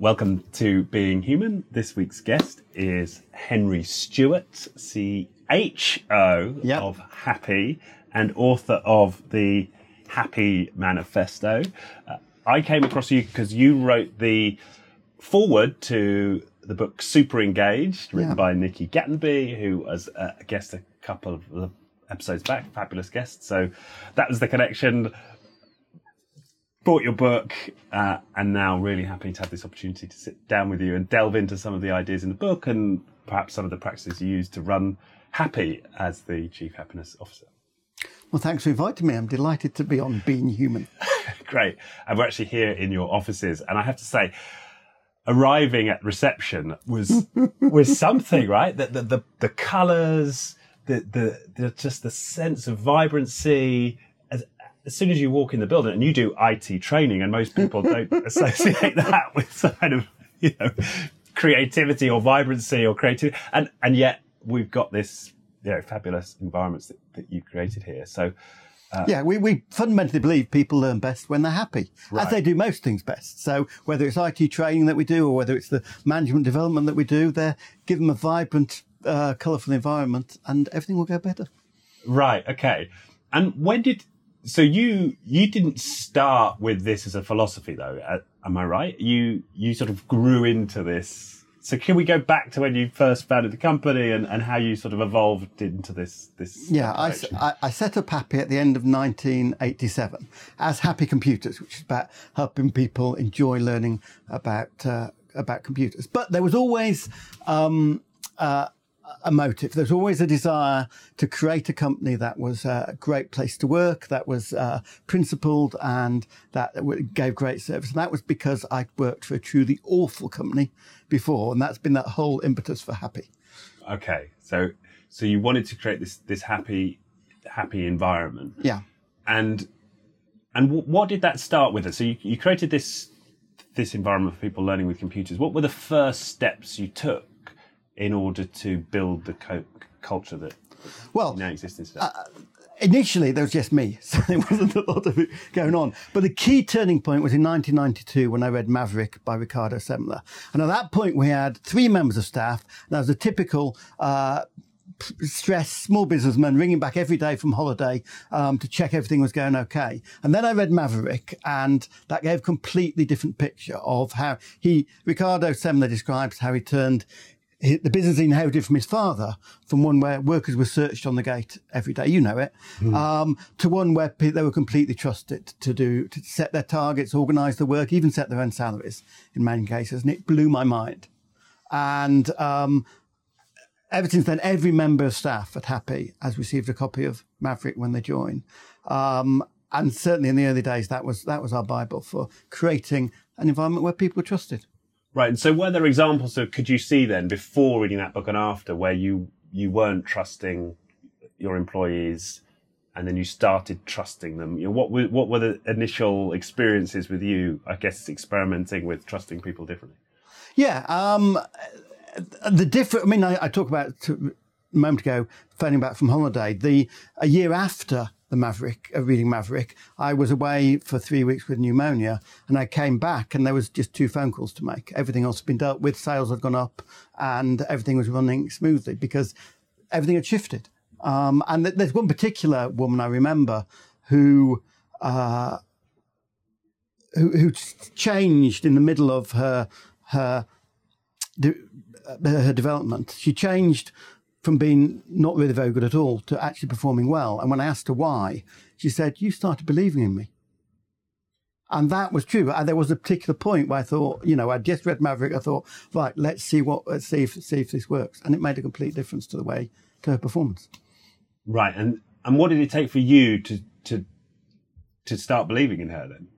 Welcome to Being Human. This week's guest is Henry Stewart, CHO of Happy and author of the Happy Manifesto. I came across you because you wrote the foreword to the book Super Engaged, written by Nikki Gattenby, who was a guest a couple of episodes back, fabulous guest. So that was the connection. Bought your book and now really happy to have this opportunity to sit down with you and delve into some of the ideas in the book and perhaps some of the practices you use to run Happy as the Chief Happiness Officer. Well, thanks for inviting me. I'm delighted to be on Being Human. Great. And we're actually here in your offices. And I have to say, arriving at reception was something, right? The colours, the just the sense of vibrancy. As soon as you walk in the building, and you do IT training, and most people don't associate that with kind of, you know, creativity or vibrancy or creativity. And yet we've got this, you know, fabulous environments that you created here. So, we fundamentally believe people learn best when they're happy, right, as they do most things best. So whether it's IT training that we do or whether it's the management development that we do, they give them a vibrant, colourful environment and everything will go better. Right. Okay. And so you didn't start with this as a philosophy, though, am I right? You sort of grew into this. So can we go back to when you first founded the company and how you sort of evolved into this? Yeah, I set up Happy at the end of 1987 as Happy Computers, which is about helping people enjoy learning about computers. But there was always a motive. There's always a desire to create a company that was a great place to work, that was principled and that gave great service. And that was because I'd worked for a truly awful company before. And that's been that whole impetus for Happy. Okay. So you wanted to create this happy environment. Yeah. And what did that start with? So you created this environment for people learning with computers. What were the first steps you took in order to build the culture that now exists today? Initially, there was just me, so there wasn't a lot of it going on. But the key turning point was in 1992 when I read Maverick by Ricardo Semler. And at that point, we had 3 members of staff. And that was a typical stressed small businessman ringing back every day from holiday to check everything was going okay. And then I read Maverick, and that gave a completely different picture of how Ricardo Semler describes how he turned the business he inherited from his father, from one where workers were searched on the gate every day, you know it, to one where they were completely trusted to set their targets, organise the work, even set their own salaries in many cases. And it blew my mind. And ever since then, every member of staff at Happy has received a copy of Maverick when they join. And certainly in the early days, that was our Bible for creating an environment where people were trusted. Right. And so were there examples of, could you see then before reading that book and after, where you weren't trusting your employees and then you started trusting them? You know, what were the initial experiences with you, I guess, experimenting with trusting people differently? Yeah. I talk about a moment ago, phoning back from holiday, a year after Maverick, reading Maverick, I was away for 3 weeks with pneumonia and I came back and there was just 2 phone calls to make. Everything else had been dealt with, sales had gone up and everything was running smoothly because everything had shifted. And there's one particular woman I remember who changed in the middle of her development. She changed from being not really very good at all to actually performing well. And when I asked her why, she said, "You started believing in me." And that was true. There was a particular point where I thought, you know, I'd just read Maverick. I thought, right, let's see if this works. And it made a complete difference to her performance. Right. And what did it take for you to start believing in her then?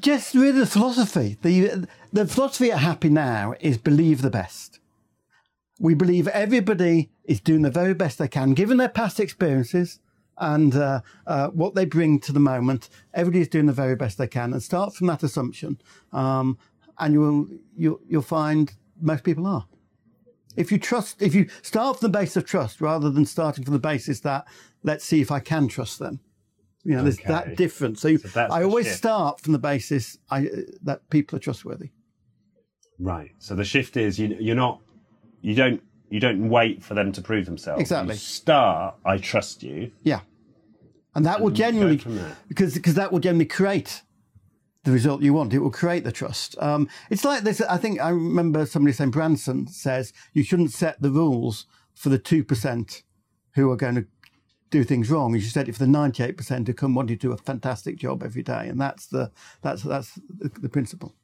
Just really the philosophy. The philosophy at Happy now is believe the best. We believe everybody is doing the very best they can, given their past experiences and what they bring to the moment. Everybody is doing the very best they can, and start from that assumption, and you'll find most people are. If you start from the base of trust rather than starting from the basis that let's see if I can trust them, You know, there's that difference. So I always start from the basis that people are trustworthy. Right. So the shift is you don't wait for them to prove themselves. Exactly. You start. I trust you. Yeah. And that will generally because that will generally create the result you want. It will create the trust. It's like this. I think I remember somebody saying Branson says you shouldn't set the rules for the 2% who are going to do things wrong. You should set it for the 98% who come want you to do a fantastic job every day, and that's the principle.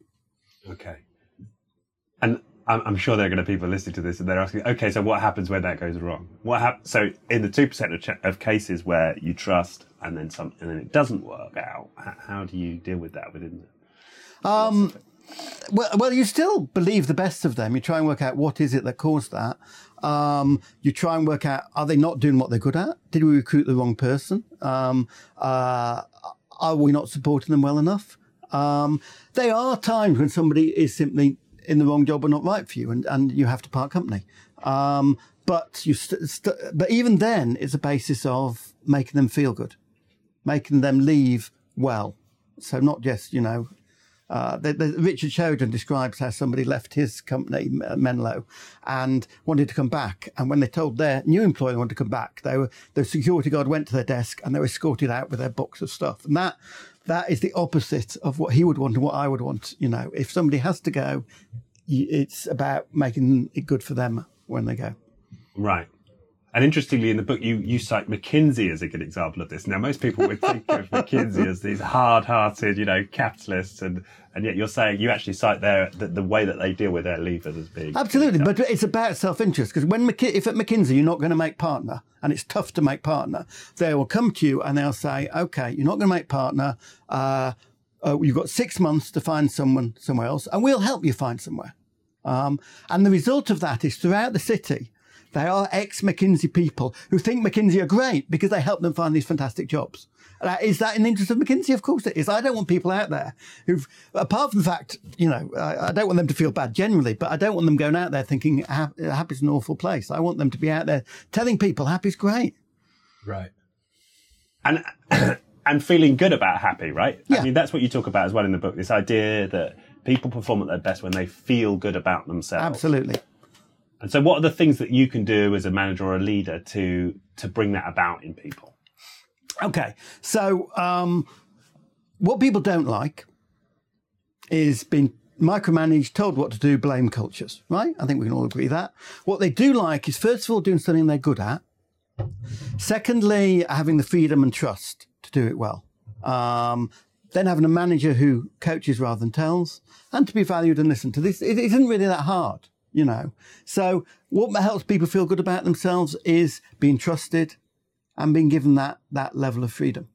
Okay. And I'm sure there are going to be people listening to this and they're asking, okay, so what happens when that goes wrong? So in the 2% of cases where you trust and then it doesn't work out, how do you deal with that within the Well, you still believe the best of them. You try and work out what is it that caused that. You try and work out, are they not doing what they're good at? Did we recruit the wrong person? Are we not supporting them well enough? There are times when somebody is simply in the wrong job or not right for you, and you have to part company. But even then, it's a basis of making them feel good, making them leave well. So not just, Richard Sheridan describes how somebody left his company, Menlo, and wanted to come back. And when they told their new employer they wanted to come back, the security guard went to their desk and they were escorted out with their box of stuff. And that is the opposite of what he would want and what I would want. You know, if somebody has to go, it's about making it good for them when they go. Right. And interestingly, in the book, you cite McKinsey as a good example of this. Now, most people would think of McKinsey as these hard-hearted, capitalists, and yet you're saying you actually cite the way that they deal with their levers as being... Absolutely, but it's about self-interest, because if at McKinsey you're not going to make partner, and it's tough to make partner, they will come to you and they'll say, OK, you're not going to make partner, you've got 6 months to find someone somewhere else, and we'll help you find somewhere. And the result of that is throughout the city... There are ex-McKinsey people who think McKinsey are great because they help them find these fantastic jobs. Is that in the interest of McKinsey? Of course it is. I don't want people out there who've, apart from the fact, I don't want them to feel bad generally, but I don't want them going out there thinking happy's an awful place. I want them to be out there telling people happy's great. Right. And feeling good about happy, right? Yeah. I mean, that's what you talk about as well in the book, this idea that people perform at their best when they feel good about themselves. Absolutely. And so what are the things that you can do as a manager or a leader to bring that about in people? Okay, so what people don't like is being micromanaged, told what to do, blame cultures, right? I think we can all agree that. What they do like is, first of all, doing something they're good at. Secondly, having the freedom and trust to do it well. Then having a manager who coaches rather than tells, and to be valued and listened to. This, it isn't really that hard. So what helps people feel good about themselves is being trusted and being given that level of freedom.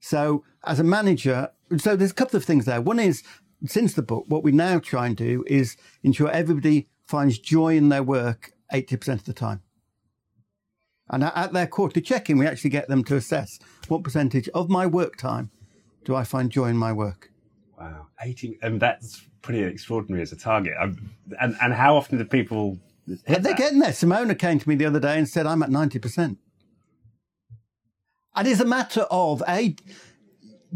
So as a manager, so there's a couple of things there. One is, since the book, what we now try and do is ensure everybody finds joy in their work 80% of the time. And at their quarterly check-in, we actually get them to assess what percentage of my work time do I find joy in my work. Wow, 80, and that's pretty extraordinary as a target. And how often do people hit they're getting there. Simona came to me the other day and said, I'm at 90%. And it's a matter of, A,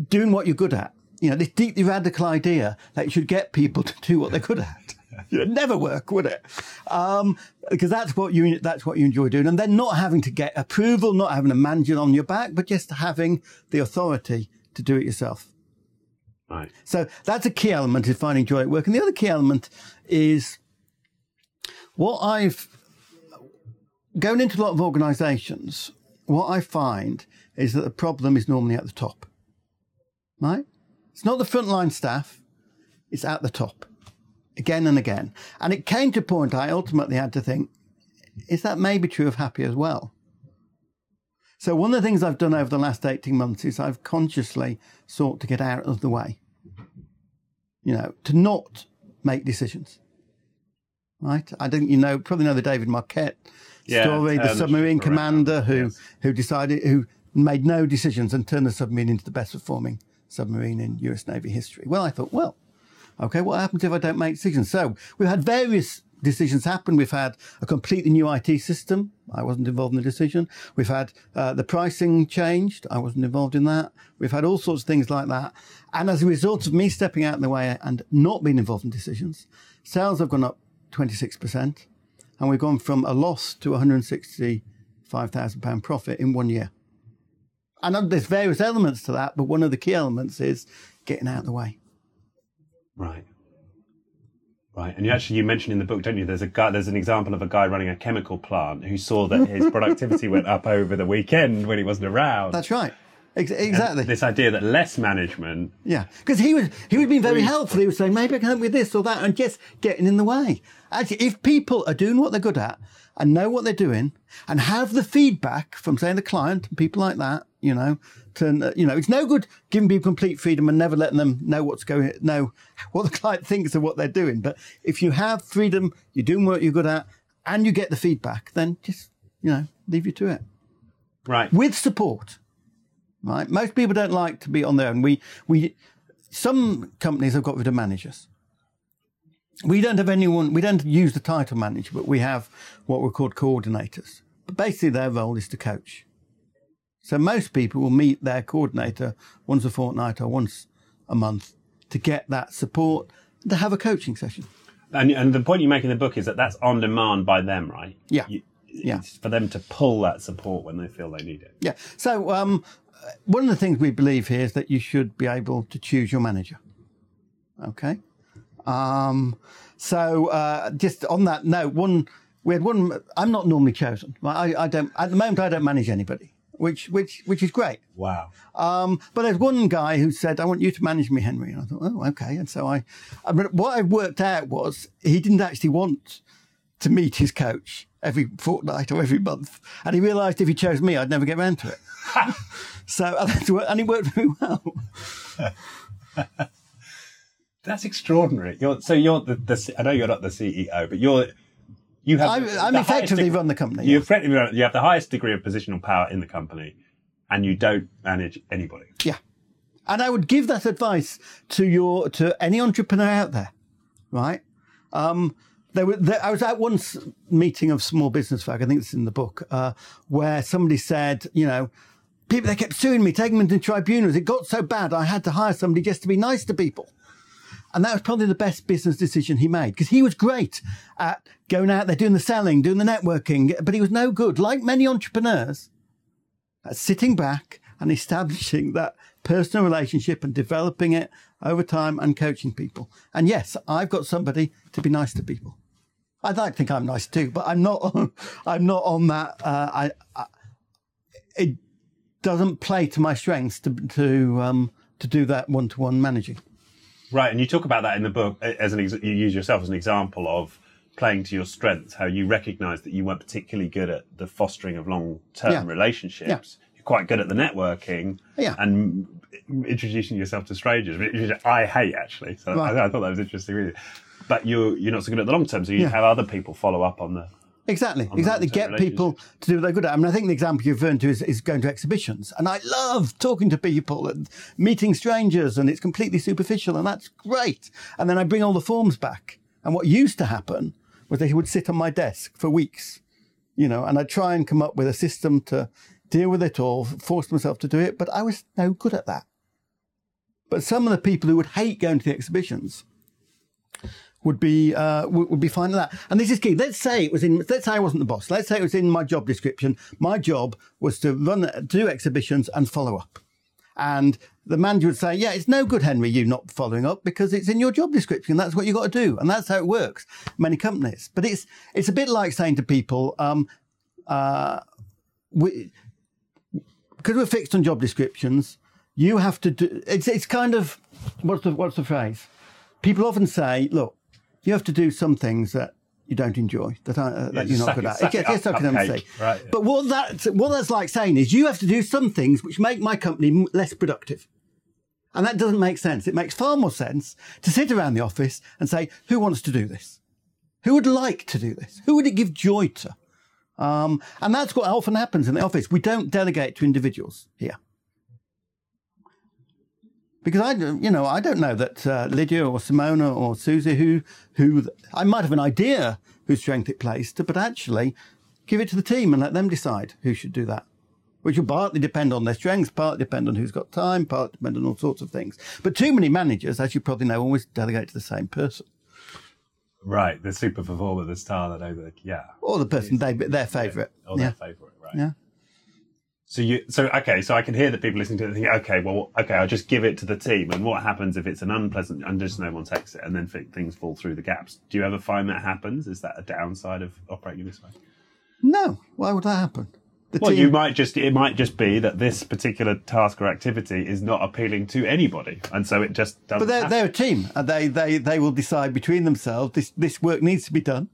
doing what you're good at. This deeply radical idea that you should get people to do what they're good at. It would never work, would it? Because that's what you enjoy doing. And then not having to get approval, not having a manager on your back, but just having the authority to do it yourself. Right. So that's a key element is finding joy at work. And the other key element is going into a lot of organisations, what I find is that the problem is normally at the top, right? It's not the frontline staff, it's at the top again and again. And it came to a point I ultimately had to think, is that maybe true of happy as well? So one of the things I've done over the last 18 months is I've consciously sought to get out of the way, to not make decisions, right? I think probably know the David Marquet story, the submarine commander who made no decisions and turned the submarine into the best performing submarine in US Navy history. Well, I thought, what happens if I don't make decisions? So we've had various decisions happen. We've had a completely new IT system. I wasn't involved in the decision. We've had the pricing changed. I wasn't involved in that. We've had all sorts of things like that. And as a result of me stepping out in the way and not being involved in decisions, sales have gone up 26%. And we've gone from a loss to £165,000 profit in 1 year. And there's various elements to that, but one of the key elements is getting out of the way. Right. Right. And you mentioned in the book, don't you, there's an example of a guy running a chemical plant who saw that his productivity went up over the weekend when he wasn't around. That's right. Exactly. And this idea that less management. Yeah. Because he was being very helpful. He was saying, maybe I can help with this or that, and just getting in the way. Actually, if people are doing what they're good at and know what they're doing and have the feedback from, say, the client and people like that, it's no good giving people complete freedom and never letting them know know what the client thinks of what they're doing. But if you have freedom, you're doing what you're good at, and you get the feedback, then just, leave you to it. Right. With support. Right. Most people don't like to be on their own. Some companies have got rid of managers. We don't have anyone, we don't use the title manager, but we have what we're called coordinators. But basically their role is to coach. So most people will meet their coordinator once a fortnight or once a month to get that support, to have a coaching session. And the point you make in the book is that that's on demand by them, right? Yeah. It's for them to pull that support when they feel they need it. Yeah. So one of the things we believe here is that you should be able to choose your manager. Okay. So just on that note, I'm not normally chosen. I don't, at the moment, I don't manage anybody. Which is great. Wow. But there's one guy who said, I want you to manage me, Henry. And I thought, oh, okay. And so what I worked out was he didn't actually want to meet his coach every fortnight or every month. And he realised if he chose me, I'd never get around to it. And it worked very well. That's extraordinary. I know you're not the CEO, but I'm effectively run the company. You effectively have the highest degree of positional power in the company, and you don't manage anybody. Yeah, and I would give that advice to any entrepreneur out there, right? I was at one meeting of small business folk. I think it's in the book where somebody said, people they kept suing me, taking me to tribunals. It got so bad I had to hire somebody just to be nice to people. And that was probably the best business decision he made, because he was great at going out there, doing the selling, doing the networking. But he was no good, like many entrepreneurs, at sitting back and establishing that personal relationship and developing it over time and coaching people. And yes, I've got somebody to be nice to people. I'd like to think I'm nice too, but I'm not on that. It doesn't play to my strengths to do that one-to-one managing. Right, and you talk about that in the book. You use yourself as an example of playing to your strengths. How you recognise that you weren't particularly good at the fostering of long-term relationships. Yeah. You're quite good at the networking and introducing yourself to strangers, which I hate actually. So right. I thought that was interesting, really. But you're not so good at the long term, so you have other people follow up on the. Exactly. Get people to do what they're good at. I mean, I think the example you've referred to is going to exhibitions. And I love talking to people and meeting strangers, and it's completely superficial, and that's great. And then I bring all the forms back. And what used to happen was that he would sit on my desk for weeks, and I'd try and come up with a system to deal with it or force myself to do it. But I was no good at that. But some of the people who would hate going to the exhibitions would be fine with that. And this is key. Let's say I wasn't the boss. Let's say it was in my job description. My job was to do exhibitions and follow up. And the manager would say, it's no good, Henry, you not following up, because it's in your job description. That's what you got to do. And that's how it works. Many companies. But it's a bit like saying to people, because we're fixed on job descriptions, you have to do, it's kind of, what's the phrase? People often say, look, you have to do some things that you don't enjoy, that you're not good at. But what that's like saying is you have to do some things which make my company less productive. And that doesn't make sense. It makes far more sense to sit around the office and say, who wants to do this? Who would like to do this? Who would it give joy to? And that's what often happens in the office. We don't delegate to individuals here. Because I don't know that Lydia or Simona or Susie, who I might have an idea whose strength it plays to, but actually give it to the team and let them decide who should do that, which will partly depend on their strengths, partly depend on who's got time, partly depend on all sorts of things. But too many managers, as you probably know, always delegate to the same person. Right, the super performer, the star, that over, yeah, or the person their favourite, or their favourite, right? Yeah. So I can hear that people listening to it think, I'll just give it to the team. And what happens if it's an unpleasant, and just no one takes it, and then things fall through the gaps? Do you ever find that happens? Is that a downside of operating this way? No. Why would that happen? It might just be that this particular task or activity is not appealing to anybody, and so it just doesn't. But they're a team, and they will decide between themselves. This work needs to be done.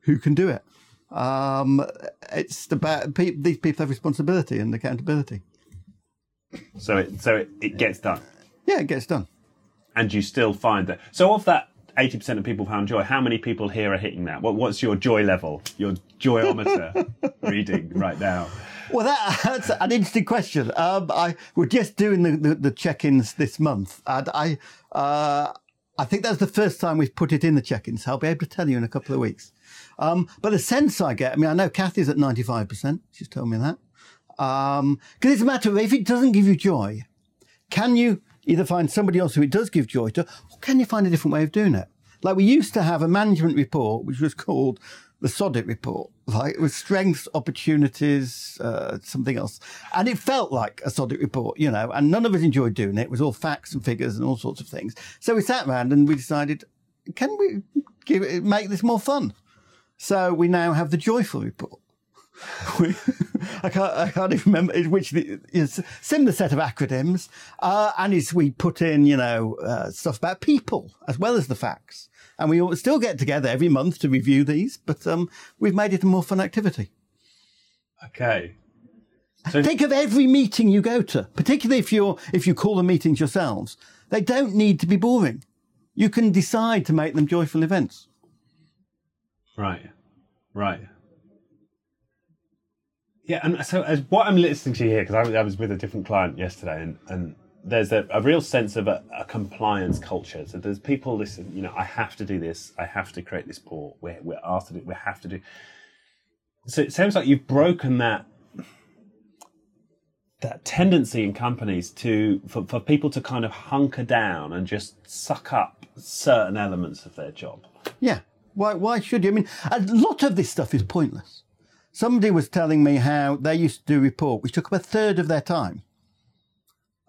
Who can do it? It's about these people have responsibility and accountability. So it gets done. Yeah, it gets done. And you still find that. So of that 80% of people found joy, how many people here are hitting that? What's your joy level, your joyometer reading right now? Well, that's an interesting question. We're just doing the check-ins this month, and I think that's the first time we've put it in the check-ins. I'll be able to tell you in a couple of weeks. But the sense I get, I know Kathy's at 95%. She's told me that. Because it's a matter of, if it doesn't give you joy, can you either find somebody else who it does give joy to, or can you find a different way of doing it? Like, we used to have a management report, which was called the Sodic Report. Like, it was strengths, opportunities, something else. And it felt like a Sodic Report, and none of us enjoyed doing it. It was all facts and figures and all sorts of things. So we sat around and we decided, can we make this more fun? So we now have the Joyful Report. I can't even remember which. It's a similar set of acronyms, and we put in stuff about people as well as the facts, and we all still get together every month to review these. But we've made it a more fun activity. Okay. So think of every meeting you go to, particularly if you call the meetings yourselves. They don't need to be boring. You can decide to make them joyful events. Right. Yeah, and so as what I'm listening to you here, because I was with a different client yesterday, and there's a real sense of a compliance culture. So there's people listening, I have to do this, I have to create this port, we're asked to do it, we have to do. So it sounds like you've broken that tendency in companies for people to kind of hunker down and just suck up certain elements of their job. Yeah. Why should you? A lot of this stuff is pointless. Somebody was telling me how they used to do a report which took up a third of their time.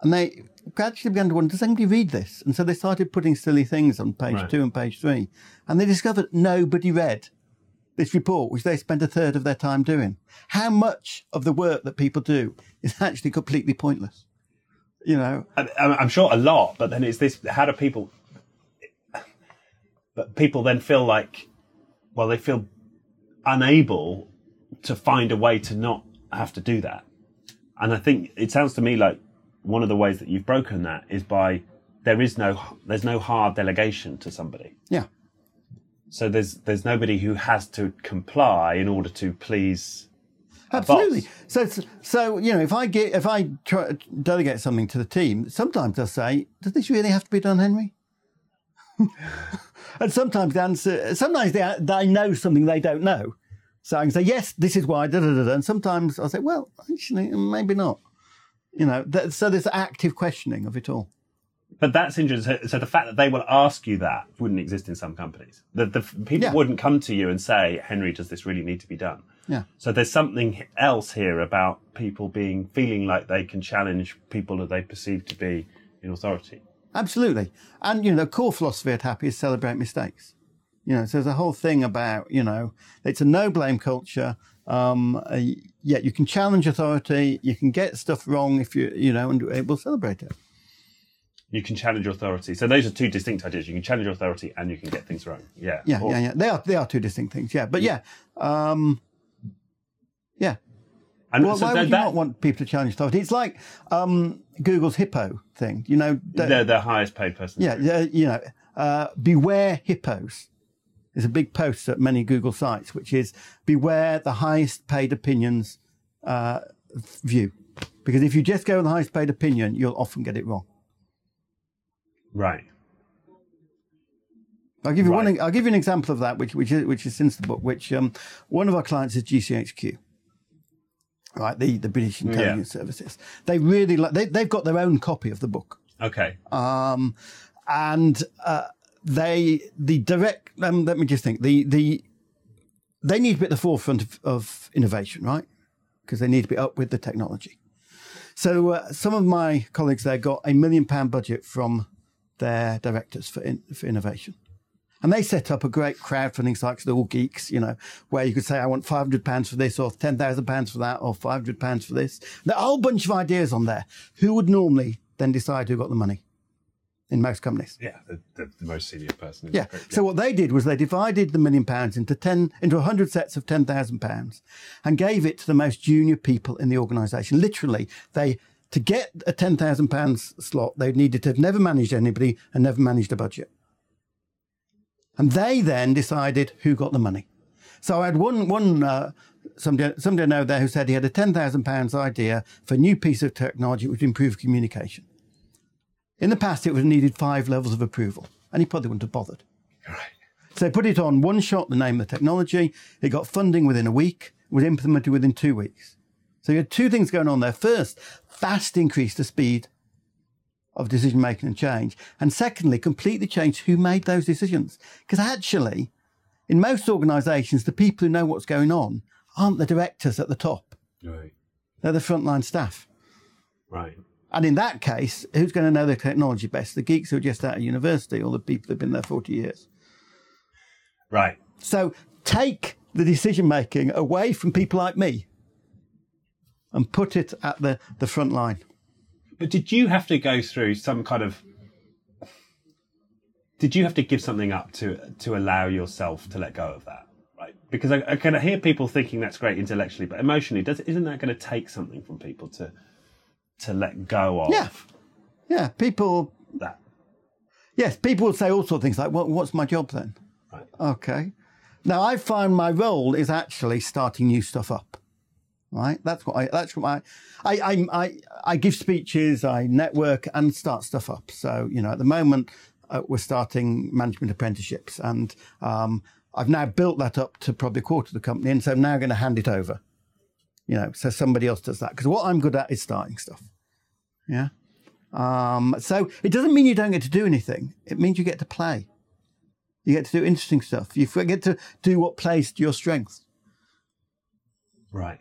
And they gradually began to wonder, does anybody read this? And so they started putting silly things on page two and page three. And they discovered nobody read this report, which they spent a third of their time doing. How much of the work that people do is actually completely pointless? I'm sure a lot, but then it's this, how do people... But people then feel like, well, they feel unable to find a way to not have to do that. And I think it sounds to me like one of the ways that you've broken that is by there's no hard delegation to somebody. Yeah. So there's nobody who has to comply in order to please. Absolutely. So if I delegate something to the team, sometimes they'll say, "Does this really have to be done, Henry?" And sometimes the answer, they know something they don't know. So I can say, yes, this is why, da-da-da-da. And sometimes I say, well, actually, maybe not. So there's active questioning of it all. But that's interesting. So the fact that they will ask you that wouldn't exist in some companies. The people wouldn't come to you and say, Henry, does this really need to be done? Yeah. So there's something else here about people feeling like they can challenge people that they perceive to be in authority. Absolutely. And, the core philosophy at Happy is celebrate mistakes. So there's a whole thing about, it's a no-blame culture. Yet you can challenge authority. You can get stuff wrong if you and we'll celebrate it. You can challenge authority. So those are two distinct ideas. You can challenge authority and you can get things wrong. Yeah. Yeah, or, yeah. They are two distinct things, yeah. But, yeah. Yeah. And well, so why would you not want people to challenge authority? It's like Google's hippo thing. They're the highest paid person. Yeah, beware hippos. There's a big post at many Google sites, which is beware the highest paid opinions view. Because if you just go with the highest paid opinion, you'll often get it wrong. Right. I'll give you one. I'll give you an example of that, which is since the book. Which one of our clients is GCHQ, right? The British Intelligence Services. They really like. They've got their own copy of the book. Okay. Let me just think. They need to be at the forefront of innovation, right? Because they need to be up with the technology. So some of my colleagues there got a £1 million budget from their directors for innovation. And they set up a great crowdfunding site for all geeks, you know, where you could say, I want £500 for this or £10,000 for that or £500 for this. There are a whole bunch of ideas on there. Who would normally then decide who got the money in most companies? Yeah, the most senior person. Yeah. So what they did was they divided the £1 million into 100 sets of £10,000 and gave it to the most junior people in the organisation. Literally, to get a £10,000 slot, they needed to have never managed anybody and never managed a budget. And they then decided who got the money. So I had somebody I know there who said he had a £10,000 idea for a new piece of technology which would improve communication. In the past, it would have needed 5 levels of approval, and he probably wouldn't have bothered. Right. So he put it on one shot, the name of the technology. It got funding within a week, was implemented within 2 weeks. So you had 2 things going on there. First, vast increase the speed of decision-making and change. And secondly, completely changed who made those decisions. Because actually, in most organisations, the people who know what's going on aren't the directors at the top. Right. They're the frontline staff. Right. And in that case, who's going to know the technology best? The geeks who are just out of university or the people who've been there 40 years? Right. So take the decision-making away from people like me and put it at the front line. But did you have to go through some kind of... Did you have to give something up to allow yourself to let go of that? Right? Because I can hear people thinking that's great intellectually, but emotionally, isn't that going to take something from people to let go of? Yeah. People... That. Yes, people will say all sorts of things like, well, what's my job then? Right. Okay. Now, I find my role is actually starting new stuff up. Right. That's what I give speeches, I network and start stuff up. So, you know, at the moment we're starting management apprenticeships and I've now built that up to probably a quarter of the company. And so I'm now going to hand it over, you know, so somebody else does that because what I'm good at is starting stuff. Yeah. So it doesn't mean you don't get to do anything. It means you get to play. You get to do interesting stuff. You get to do what plays to your strengths. Right.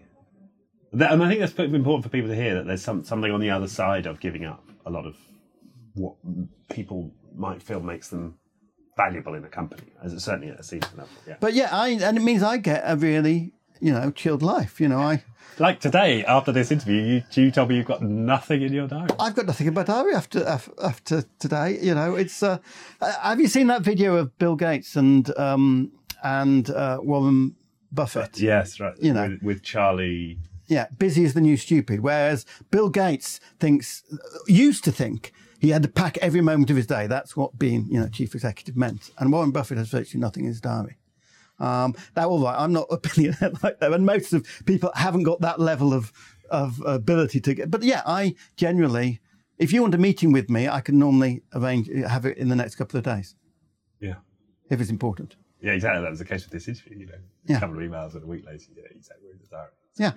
And I think that's important for people to hear that there's something on the other side of giving up a lot of what people might feel makes them valuable in a company, as it's certainly at a senior level. Yeah. But yeah, and it means I get a really, you know, chilled life. You know, I like today after this interview, you told me you've got nothing in your diary. I've got nothing in my diary after today. You know, it's. Have you seen that video of Bill Gates and Warren Buffett? Yes, right. You know, with Charlie. Yeah, busy is the new stupid. Whereas Bill Gates used to think he had to pack every moment of his day. That's what being, you know, chief executive meant. And Warren Buffett has virtually nothing in his diary. Now, all right, I'm not a billionaire like that, and most of people haven't got that level of ability to get. But yeah, I generally, if you want a meeting with me, I can normally have it in the next couple of days. Yeah, if it's important. Yeah, exactly. That was the case with this interview. You know, a couple of emails and a week later, you know, exactly in the diary. Yeah.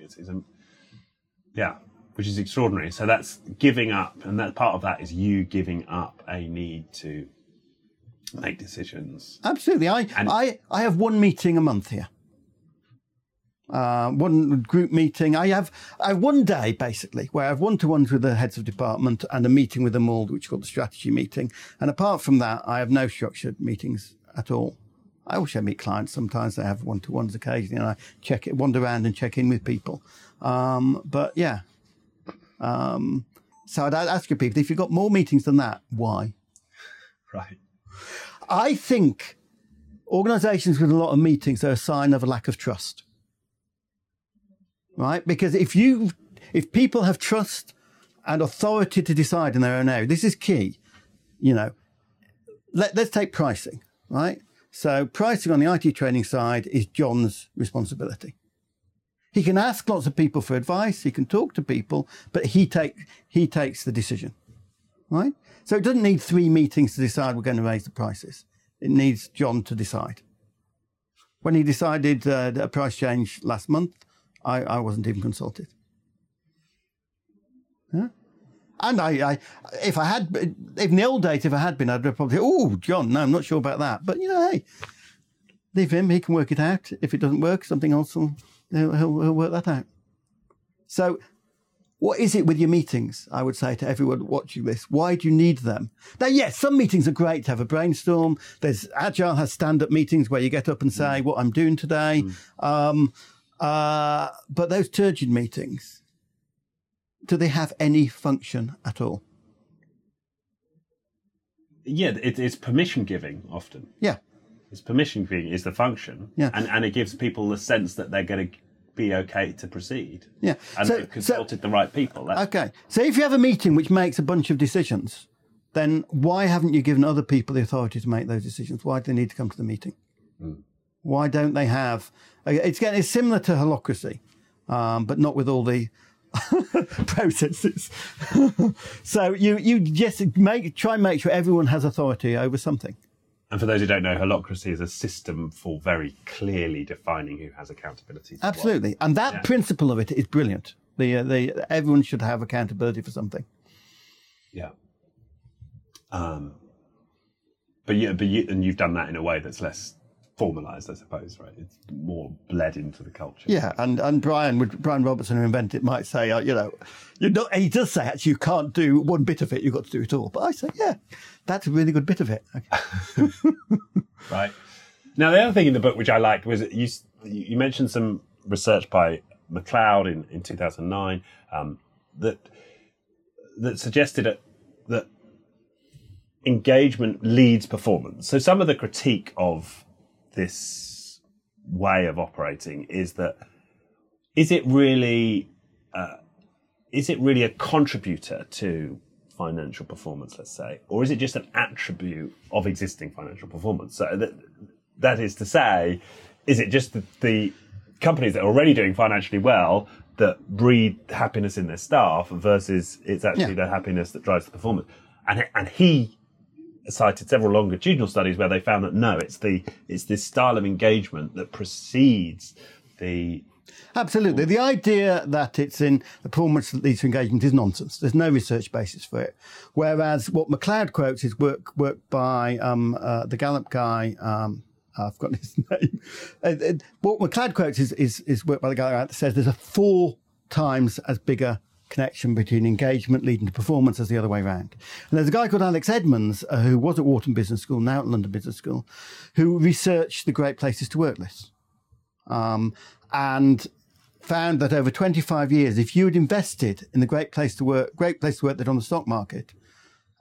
Yeah, which is extraordinary. So that's giving up, and that part of that is you giving up a need to make decisions. Absolutely. I have one meeting a month here. One group meeting. I have one day basically where I have one-to-ones with the heads of department and a meeting with them all, which is called the strategy meeting. And apart from that, I have no structured meetings at all. I also meet clients sometimes. They have one-to-ones occasionally, and I wander around and check in with people. So I'd ask your people, if you've got more meetings than that, why? Right. I think organisations with a lot of meetings are a sign of a lack of trust. Right? Because if people have trust and authority to decide in their own area, this is key. You know, let's take pricing, right? So pricing on the IT training side is John's responsibility. He can ask lots of people for advice. He can talk to people, but he takes the decision. right? So it doesn't need three meetings to decide we're going to raise the prices. It needs John to decide. When he decided a price change last month, I wasn't even consulted. Yeah? And if in the old days, if I had been, I'd probably say, oh, John, no, I'm not sure about that. But, you know, hey, leave him, he can work it out. If it doesn't work, something else will, he'll work that out. So what is it with your meetings? I would say to everyone watching this, why do you need them? Now, yes, some meetings are great to have a brainstorm. There's Agile has stand-up meetings where you get up and say what I'm doing today. But those turgid meetings, do they have any function at all? Yeah, it's permission giving often. Yeah. It's permission giving is the function. Yeah. And it gives people the sense that they're going to be okay to proceed. Yeah. And they've consulted the right people. Okay. So if you have a meeting which makes a bunch of decisions, then why haven't you given other people the authority to make those decisions? Why do they need to come to the meeting? Mm. Why don't they have... It's similar to holacracy, but not with all the... processes. So you just try and make sure everyone has authority over something. And for those who don't know, holacracy is a system for very clearly defining who has accountability. Absolutely. What. And that principle of it is brilliant. The everyone should have accountability for something. Yeah. But you've done that in a way that's less formalised, I suppose, right? It's more bled into the culture. Yeah, and Brian Robertson, who invented it, might say, he does say, actually, you can't do one bit of it, you've got to do it all. But I say, yeah, that's a really good bit of it. Okay. Right. Now, the other thing in the book which I liked was you mentioned some research by McLeod in 2009 that suggested that engagement leads performance. So some of the critique of this way of operating is it really a contributor to financial performance, let's say, or is it just an attribute of existing financial performance? So that is to say, is it just the companies that are already doing financially well that breed happiness in their staff versus it's actually their happiness that drives the performance? And he cited several longitudinal studies where they found that no, it's this style of engagement that precedes the... Absolutely. The idea that it's in the performance that leads to engagement is nonsense. There's no research basis for it. Whereas what McLeod quotes is work by the Gallup guy... I've forgotten his name. What McLeod quotes is work by the Gallup guy that says there's a 4 times as bigger connection between engagement leading to performance as the other way around. And there's a guy called Alex Edmonds, who was at Wharton Business School, now at London Business School, who researched the Great Places to Work list and found that over 25 years, if you had invested in the Great Place to Work that on the stock market,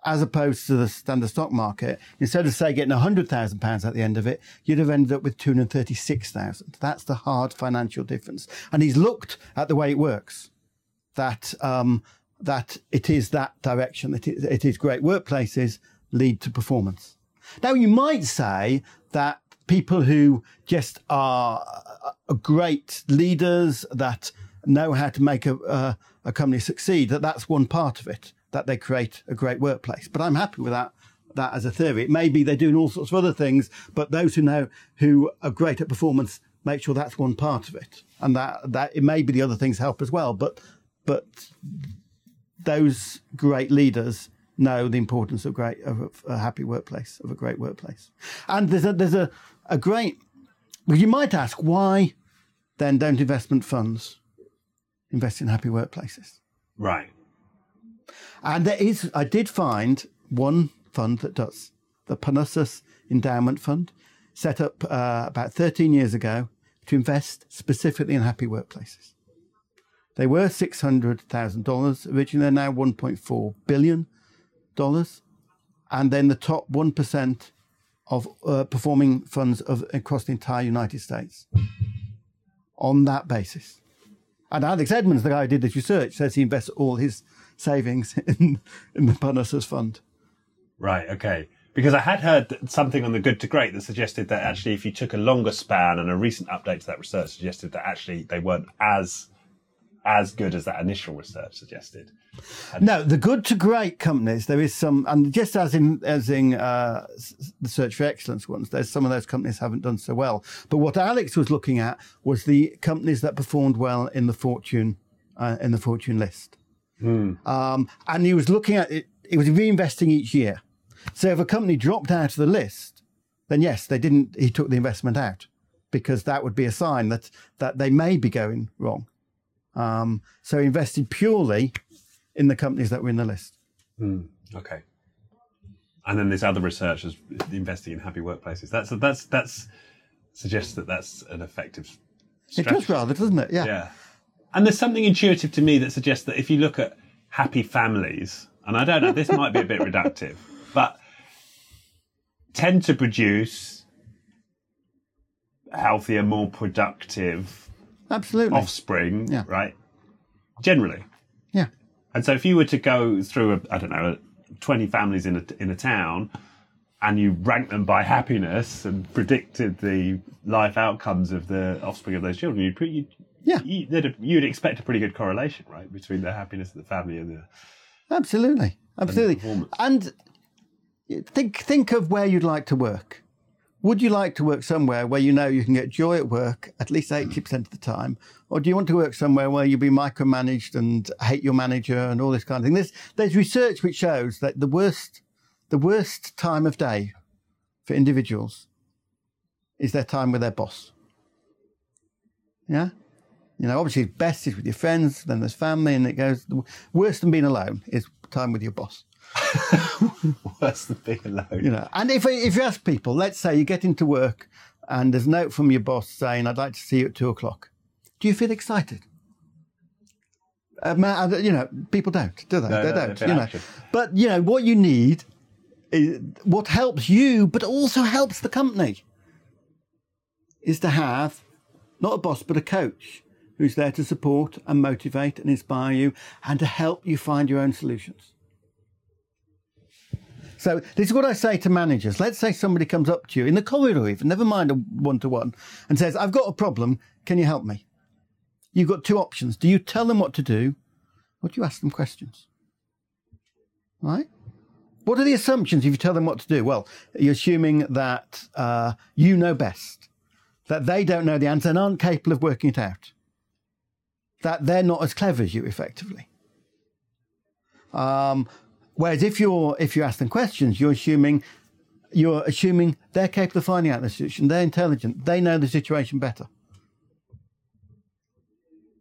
as opposed to the standard stock market, instead of, say, getting £100,000 at the end of it, you'd have ended up with £236,000. That's the hard financial difference. And he's looked at the way it works. That it is that direction, it is great workplaces lead to performance. Now, you might say that people who just are great leaders that know how to make a company succeed, that's one part of it, that they create a great workplace. But I'm happy with that as a theory. It may be they're doing all sorts of other things, but those who are great at performance make sure that's one part of it. And that it may be the other things help as well, But those great leaders know the importance of a happy workplace, of a great workplace. And there's a great... Well, you might ask, why then don't investment funds invest in happy workplaces? Right. And I did find one fund that does. The Pernussis Endowment Fund, set up about 13 years ago to invest specifically in happy workplaces. They were $600,000 originally. They're now $1.4 billion. And then the top 1% of performing funds across the entire United States on that basis. And Alex Edmonds, the guy who did this research, says he invests all his savings in the Pernussis Fund. Right, okay. Because I had heard something on the Good to Great that suggested that actually if you took a longer span, and a recent update to that research suggested that actually they weren't as as good as that initial research suggested. And no, the good to great companies, there is some, and just as in the Search for Excellence ones, there's some of those companies haven't done so well. But what Alex was looking at was the companies that performed well in the Fortune list. Mm. And he was looking at it, he was reinvesting each year. So if a company dropped out of the list, then yes, they didn't, he took the investment out, because that would be a sign that they may be going wrong. So he invested purely in the companies that were in the list. Mm. Okay. And then this other research is investing in happy workplaces. That's suggests that's an effective strategy. It does rather, doesn't it? Yeah. Yeah. And there's something intuitive to me that suggests that if you look at happy families, and I don't know, this might be a bit reductive, but tend to produce healthier, more productive absolutely offspring, yeah. Right? Generally. Yeah. And so if you were to go through, 20 families in a town and you rank them by happiness and predicted the life outcomes of the offspring of those children, you'd expect a pretty good correlation, right, between the happiness of the family and the absolutely performance. And think of where you'd like to work. Would you like to work somewhere where you know you can get joy at work at least 80% of the time, or do you want to work somewhere where you'll be micromanaged and hate your manager and all this kind of thing? There's research which shows that the worst time of day for individuals is their time with their boss. Yeah. You know, obviously best is with your friends, then there's family, and it goes. Worse than being alone is time with your boss. Worse than being alone. You know, and if you ask people, let's say you get into work and there's a note from your boss saying, I'd like to see you at 2:00. Do you feel excited? People don't, do they? No, they don't, you know. Action. But, you know, what you need is what helps you, but also helps the company, is to have not a boss, but a coach who's there to support and motivate and inspire you and to help you find your own solutions. So this is what I say to managers. Let's say somebody comes up to you in the corridor, even, never mind a one-to-one, and says, I've got a problem. Can you help me? You've got two options. Do you tell them what to do, or do you ask them questions? Right? What are the assumptions if you tell them what to do? Well, you're assuming that you know best, that they don't know the answer and aren't capable of working it out, that they're not as clever as you, effectively. Whereas if you ask them questions, you're assuming they're capable of finding out the solution, they're intelligent, they know the situation better.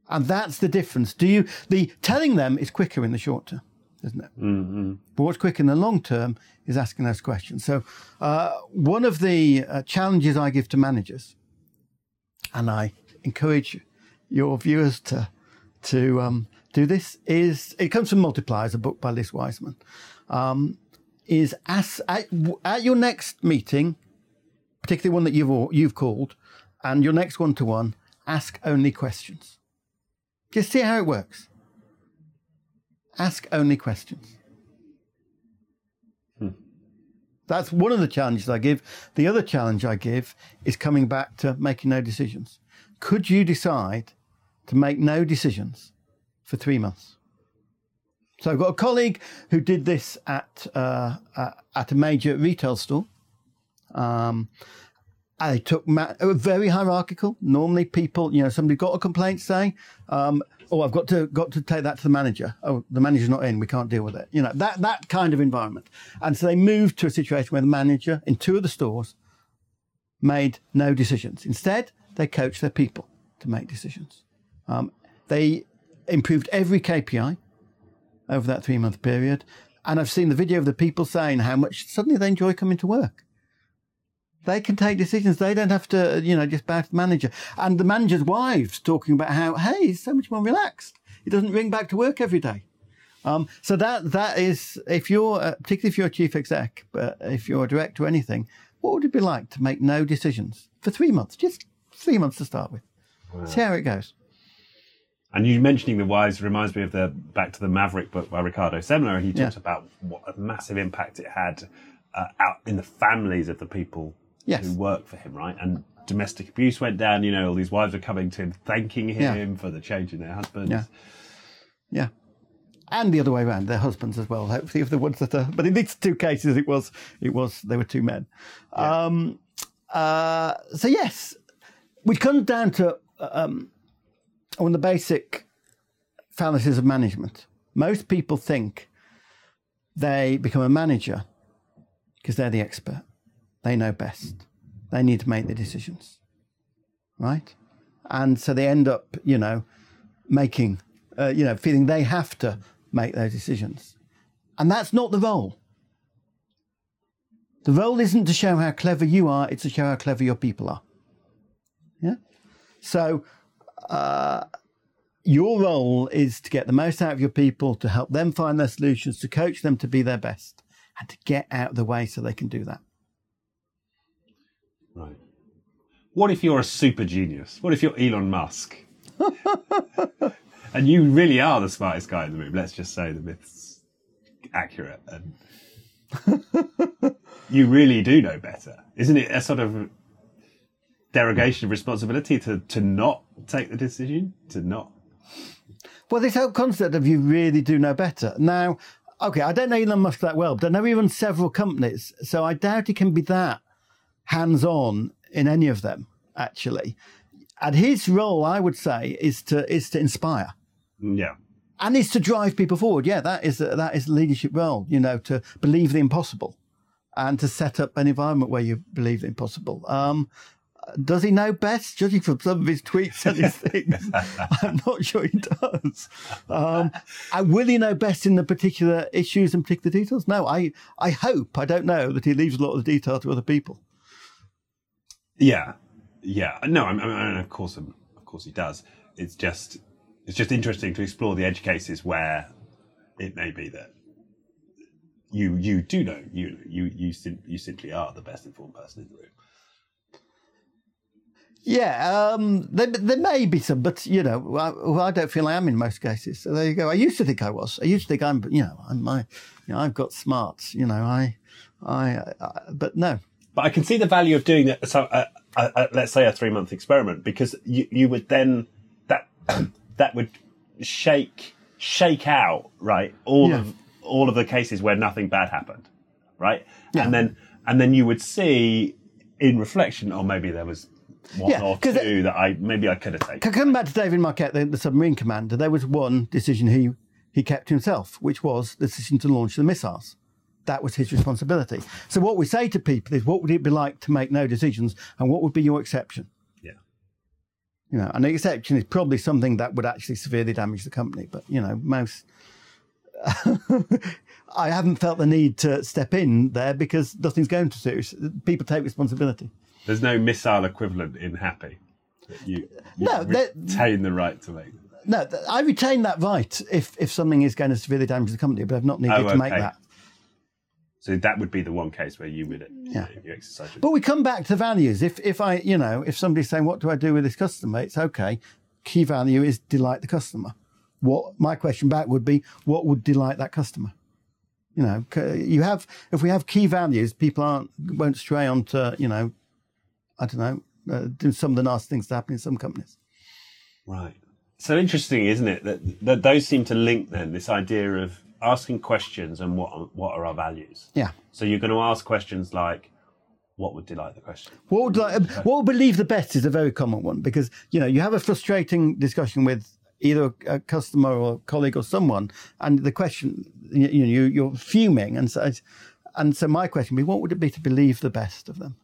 And that's the difference. The telling them is quicker in the short term, isn't it? Mm-hmm. But what's quick in the long term is asking those questions. So one of the challenges I give to managers, and I encourage your viewers to do this, is, it comes from Multipliers, a book by Liz Wiseman, is ask at your next meeting, particularly one that you've called, and your next one-to-one, ask only questions. Just see how it works. Ask only questions. Hmm. That's one of the challenges I give. The other challenge I give is coming back to making no decisions. Could you decide to make no decisions for 3 months? So I've got a colleague who did this at a major retail store. They took very hierarchical. Normally, people, you know, somebody got a complaint, say, I've got to take that to the manager. Oh, the manager's not in. We can't deal with it. You know, that kind of environment. And so they moved to a situation where the manager in two of the stores made no decisions. Instead, they coached their people to make decisions. They improved every KPI over that 3-month period. And I've seen the video of the people saying how much suddenly they enjoy coming to work. They can take decisions. They don't have to, you know, just bow to the manager. And the manager's wives talking about how, hey, he's so much more relaxed. He doesn't ring back to work every day. So that is, if you're, particularly if you're a chief exec, if you're a director or anything, what would it be like to make no decisions for 3 months? Just 3 months to start with. Wow. See how it goes. And you mentioning the wives reminds me of the Back to the Maverick book by Ricardo Semler, and he talks about what a massive impact it had out in the families of the people who work for him, right? And domestic abuse went down, you know, all these wives are coming to him, thanking him for the change in their husbands. Yeah. And the other way around, their husbands as well, hopefully, if the ones that are, but in these two cases, it was they were two men. Yeah. So yes, we come down to one of the basic fallacies of management. Most people think they become a manager because they're the expert. They know best. They need to make the decisions, right? And so they end up, you know, making, feeling they have to make those decisions. And that's not the role. The role isn't to show how clever you are, it's to show how clever your people are. Yeah. So your role is to get the most out of your people, to help them find their solutions, to coach them to be their best, and to get out of the way so they can do that. Right. What if you're a super genius? What if you're Elon Musk? And you really are the smartest guy in the room. Let's just say the myth's accurate. And you really do know better. Isn't it a sort of derogation of responsibility to not take the decision, to not? Well, this whole concept of you really do know better. Now, okay, I don't know Elon Musk that well, but I know he runs several companies, so I doubt he can be that hands-on in any of them, actually. And his role, I would say, is to inspire. Yeah. And is to drive people forward. Yeah, that is the leadership role, you know, to believe the impossible and to set up an environment where you believe the impossible. Does he know best? Judging from some of his tweets and his things, I'm not sure he does. And will he know best in the particular issues and particular details? No, I hope, I don't know, that he leaves a lot of the detail to other people. Yeah. Yeah, no, I mean, of course he does. It's just interesting to explore the edge cases where it may be that you do know you simply are the best informed person in the room. Yeah, there may be some, but you know, I don't feel I am in most cases. So there you go. I used to think I was. I used to think I'm, you know, I've got smarts. You know, I but no. But I can see the value of doing that. So let's say a 3-month experiment, because you would then that would shake out, right, all of the cases where nothing bad happened, right? Yeah. And then you would see in reflection, or maybe there was one or two that I could have taken. Coming back to David Marquet, the submarine commander, there was one decision he kept to himself, which was the decision to launch the missiles. That was his responsibility. So what we say to people is, what would it be like to make no decisions, and what would be your exception? Yeah. You know, and the exception is probably something that would actually severely damage the company. But, you know, most... I haven't felt the need to step in there because nothing's going to serious. People take responsibility. There's no missile equivalent in Happy. You retain the right to make... No, I retain that right if something is going to severely damage the company, but I've not needed to make that. So that would be the one case where you would you exercise. But we come back to values. If somebody's saying, what do I do with this customer? It's okay. Key value is delight the customer. What my question back would be, what would delight that customer? You know, if we have key values, people won't stray onto, you know, I don't know, do some of the nasty things that happen in some companies. Right. So interesting, isn't it? That those seem to link then, this idea of asking questions and what are our values? Yeah. So you're going to ask questions like, what would delight the customer? What would believe the best is a very common one, because, you know, you have a frustrating discussion with either a customer or a colleague or someone, and the question, you know, you're fuming, and so my question would be, what would it be to believe the best of them?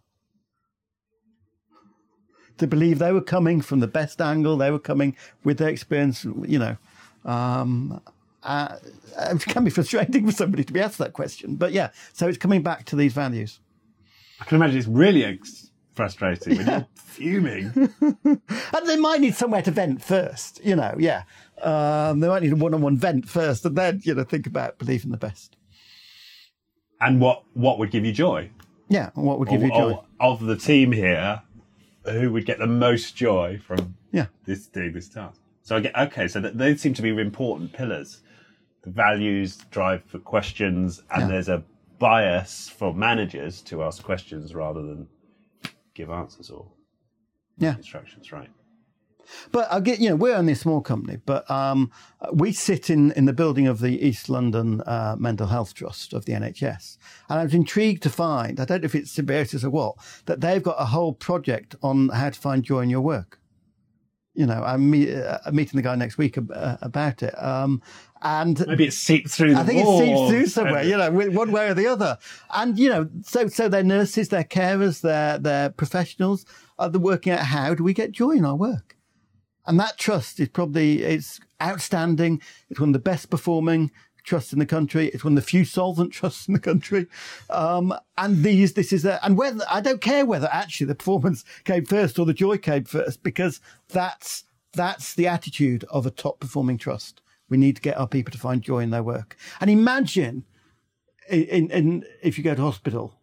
To believe they were coming from the best angle, they were coming with their experience, you know. It can be frustrating for somebody to be asked that question, but yeah, so it's coming back to these values. I can imagine it's really frustrating when you're fuming. And they might need somewhere to vent first, you know, yeah. They might need a one-on-one vent first, and then, you know, think about believing the best. And what would give you joy? Yeah, what would give you joy? Of the team here, who would get the most joy from doing this task? So I get, okay, so those seem to be important pillars. The values drive for questions, and there's a bias for managers to ask questions rather than give answers or yeah. instructions, right? But I'll get, you know, we're only a small company, but we sit in the building of the East London Mental Health Trust of the NHS. And I was intrigued to find, I don't know if it's symbiosis or what, that they've got a whole project on how to find joy in your work. You know, I'm meeting the guy next week about it. And maybe it seeps through the wall. It seeps through somewhere, you know, one way or the other. And, you know, so they're nurses, they're carers, they're professionals. They're working out how do we get joy in our work? And that trust is probably, it's outstanding. It's one of the best performing trusts in the country. It's one of the few solvent trusts in the country. And whether, I don't care whether actually the performance came first or the joy came first, because that's the attitude of a top performing trust. We need to get our people to find joy in their work. And imagine if you go to hospital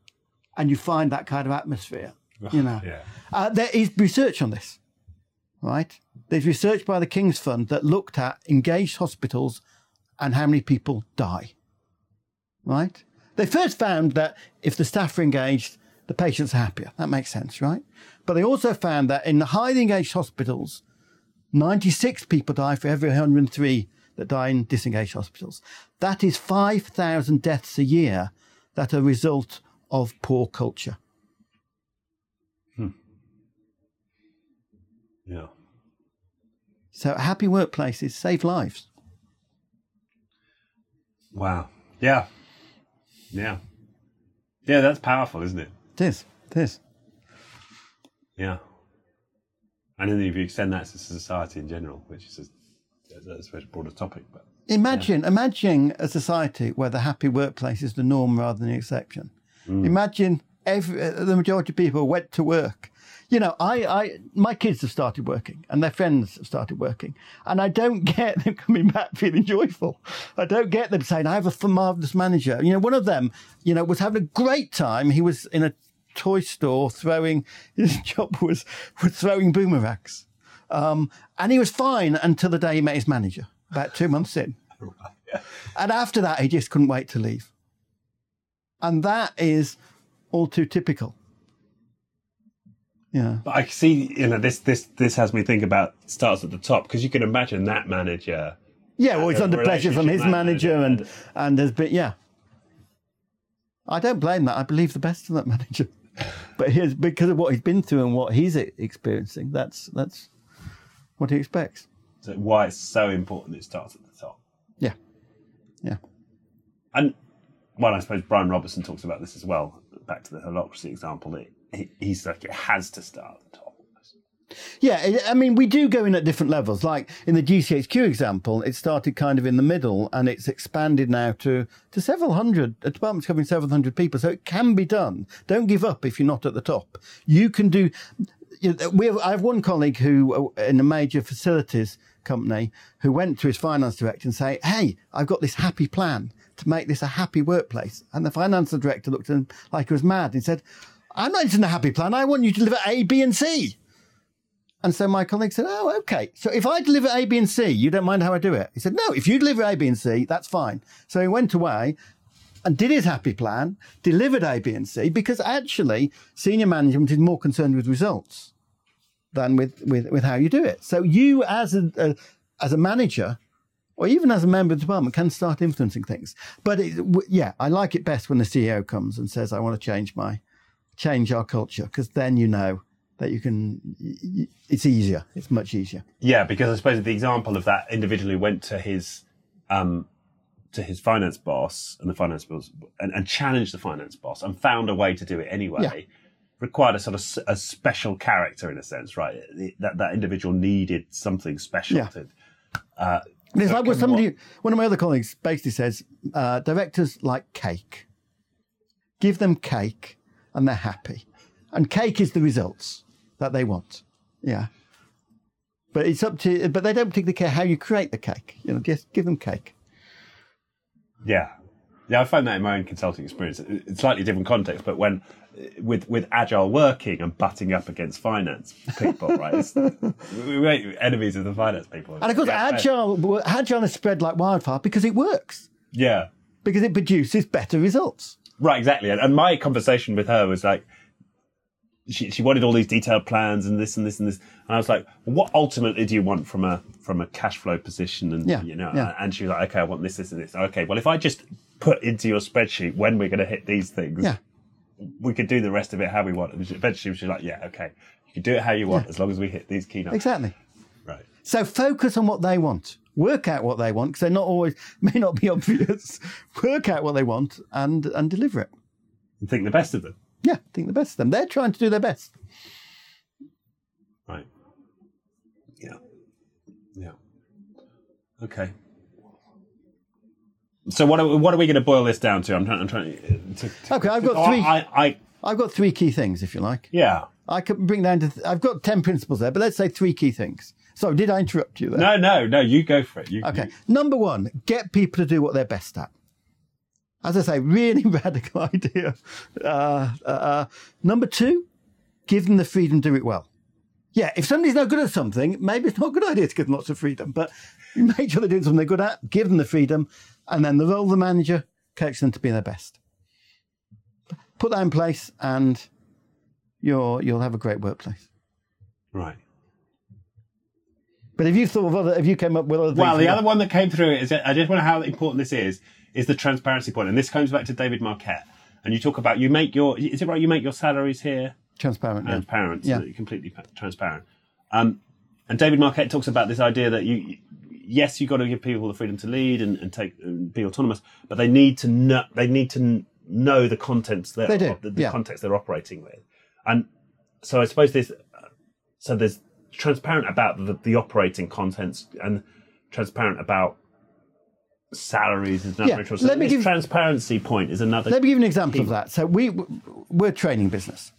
and you find that kind of atmosphere, you know, yeah. There is research on this. Right. There's research by the King's Fund that looked at engaged hospitals and how many people die. Right. They first found that if the staff are engaged, the patients are happier. That makes sense. Right. But they also found that in the highly engaged hospitals, 96 people die for every 103 that die in disengaged hospitals. That is 5,000 deaths a year that are a result of poor culture. Yeah. So happy workplaces save lives. Wow. Yeah. Yeah. Yeah, that's powerful, isn't it? It is. It is. Yeah. And then if you extend that to society in general, which is a much broader topic. But imagine a society where the happy workplace is the norm rather than the exception. Mm. Imagine the majority of people went to work. You know, my kids have started working and their friends have started working, and I don't get them coming back feeling joyful. I don't get them saying, I have a marvellous manager. You know, one of them, you know, was having a great time. He was in a toy store his job was throwing boomerangs. And he was fine until the day he met his manager, about 2 months in. And after that, he just couldn't wait to leave. And that is all too typical. Yeah. But I see, you know, this has me think about starts at the top, because you can imagine that manager. Yeah, well, he's under pressure from his manager and there's been, yeah. I don't blame that. I believe the best of that manager. But because of what he's been through and what he's experiencing, that's what he expects. So why it's so important it starts at the top. Yeah. Yeah. And, well, I suppose Brian Robertson talks about this as well, back to the holacracy example, he's like, it has to start at the top. Yeah, I mean, we do go in at different levels. Like in the GCHQ example, it started kind of in the middle and it's expanded now to several hundred, a department's covering several hundred people. So it can be done. Don't give up if you're not at the top. You can do... I have one colleague who, in a major facilities company, who went to his finance director and say, hey, I've got this happy plan to make this a happy workplace. And the finance director looked at him like he was mad and said... I'm not interested in a happy plan. I want you to deliver A, B, and C. And so my colleague said, oh, okay. So if I deliver A, B, and C, you don't mind how I do it? He said, no, if you deliver A, B, and C, that's fine. So he went away and did his happy plan, delivered A, B, and C, because actually senior management is more concerned with results than with how you do it. So you as a manager, or even as a member of the department, can start influencing things. But I like it best when the CEO comes and says, I want to change our culture, because then you know that you can, it's easier, it's much easier. Yeah, because I suppose the example of that individual who went to his finance boss and the finance boss and challenged the finance boss and found a way to do it anyway, required a sort of a special character in a sense, right? That individual needed something special. Yeah. One of my other colleagues basically says, directors like cake. Give them cake. And they're happy. And cake is the results that they want. Yeah. But it's up to, but they don't particularly care how you create the cake. You know, just give them cake. Yeah. Yeah, I find that in my own consulting experience. It's slightly different context, but when with agile working and butting up against finance people, right? We make enemies of the finance people. And of course, agile is spread like wildfire because it works. Yeah. Because it produces better results. Right, exactly. And my conversation with her was like, she wanted all these detailed plans and this and this and this. And I was like, well, what ultimately do you want from a cash flow position? And, and she was like, okay, I want this, this and this. Okay, well, if I just put into your spreadsheet when we're going to hit these things, we could do the rest of it how we want. And eventually she was like, yeah, okay, you can do it how you want as long as we hit these key numbers. Exactly. Right. So focus on what they want. Work out what they want, because they're not always, may not be obvious. Work out what they want and deliver it. And think the best of them. Yeah, think the best of them. They're trying to do their best. Right. Yeah. Yeah. Okay. So what are we going to boil this down to? I'm trying to okay, I've got three. I've got three key things, if you like. Yeah. I could bring down to. I've got 10 principles there, but let's say three key things. So did I interrupt you there? No. You go for it. Okay. Number one, get people to do what they're best at. As I say, really radical idea. Number two, give them the freedom to do it well. Yeah, if somebody's not good at something, maybe it's not a good idea to give them lots of freedom, but make sure they're doing something they're good at, give them the freedom, and then the role of the manager, coach them to be their best. Put that in place and you'll have a great workplace. Right. But have you thought of other? Have you came up with other things? Well, the other one that came through is, I just wonder how important this is the transparency point. And this comes back to David Marquet. And you talk about, is it right you make your salaries here? Transparent. Yeah. So completely transparent. And David Marquet talks about this idea that you've got to give people the freedom to lead and be autonomous, but they need to know the contents the context they're operating with. And so I suppose there's transparent about the operating contents and transparent about salaries is another ritual. So this transparency point is another. Let me give you an example of that. So we're a training business.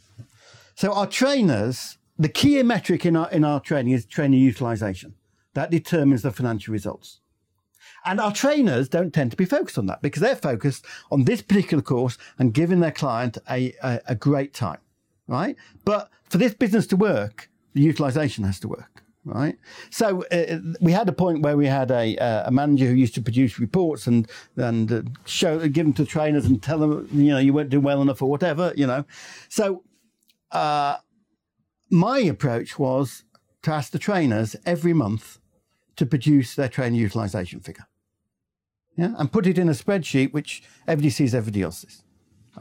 So our trainers, the key metric in our training is trainer utilization. That determines the financial results. And our trainers don't tend to be focused on that because they're focused on this particular course and giving their client a great time, right? But for this business to work, the utilization has to work, right? So we had a point where we had a manager who used to produce reports and give them to trainers and tell them, you weren't doing well enough or whatever, So my approach was to ask the trainers every month to produce their trainer utilization figure, and put it in a spreadsheet which everybody sees, everybody else sees.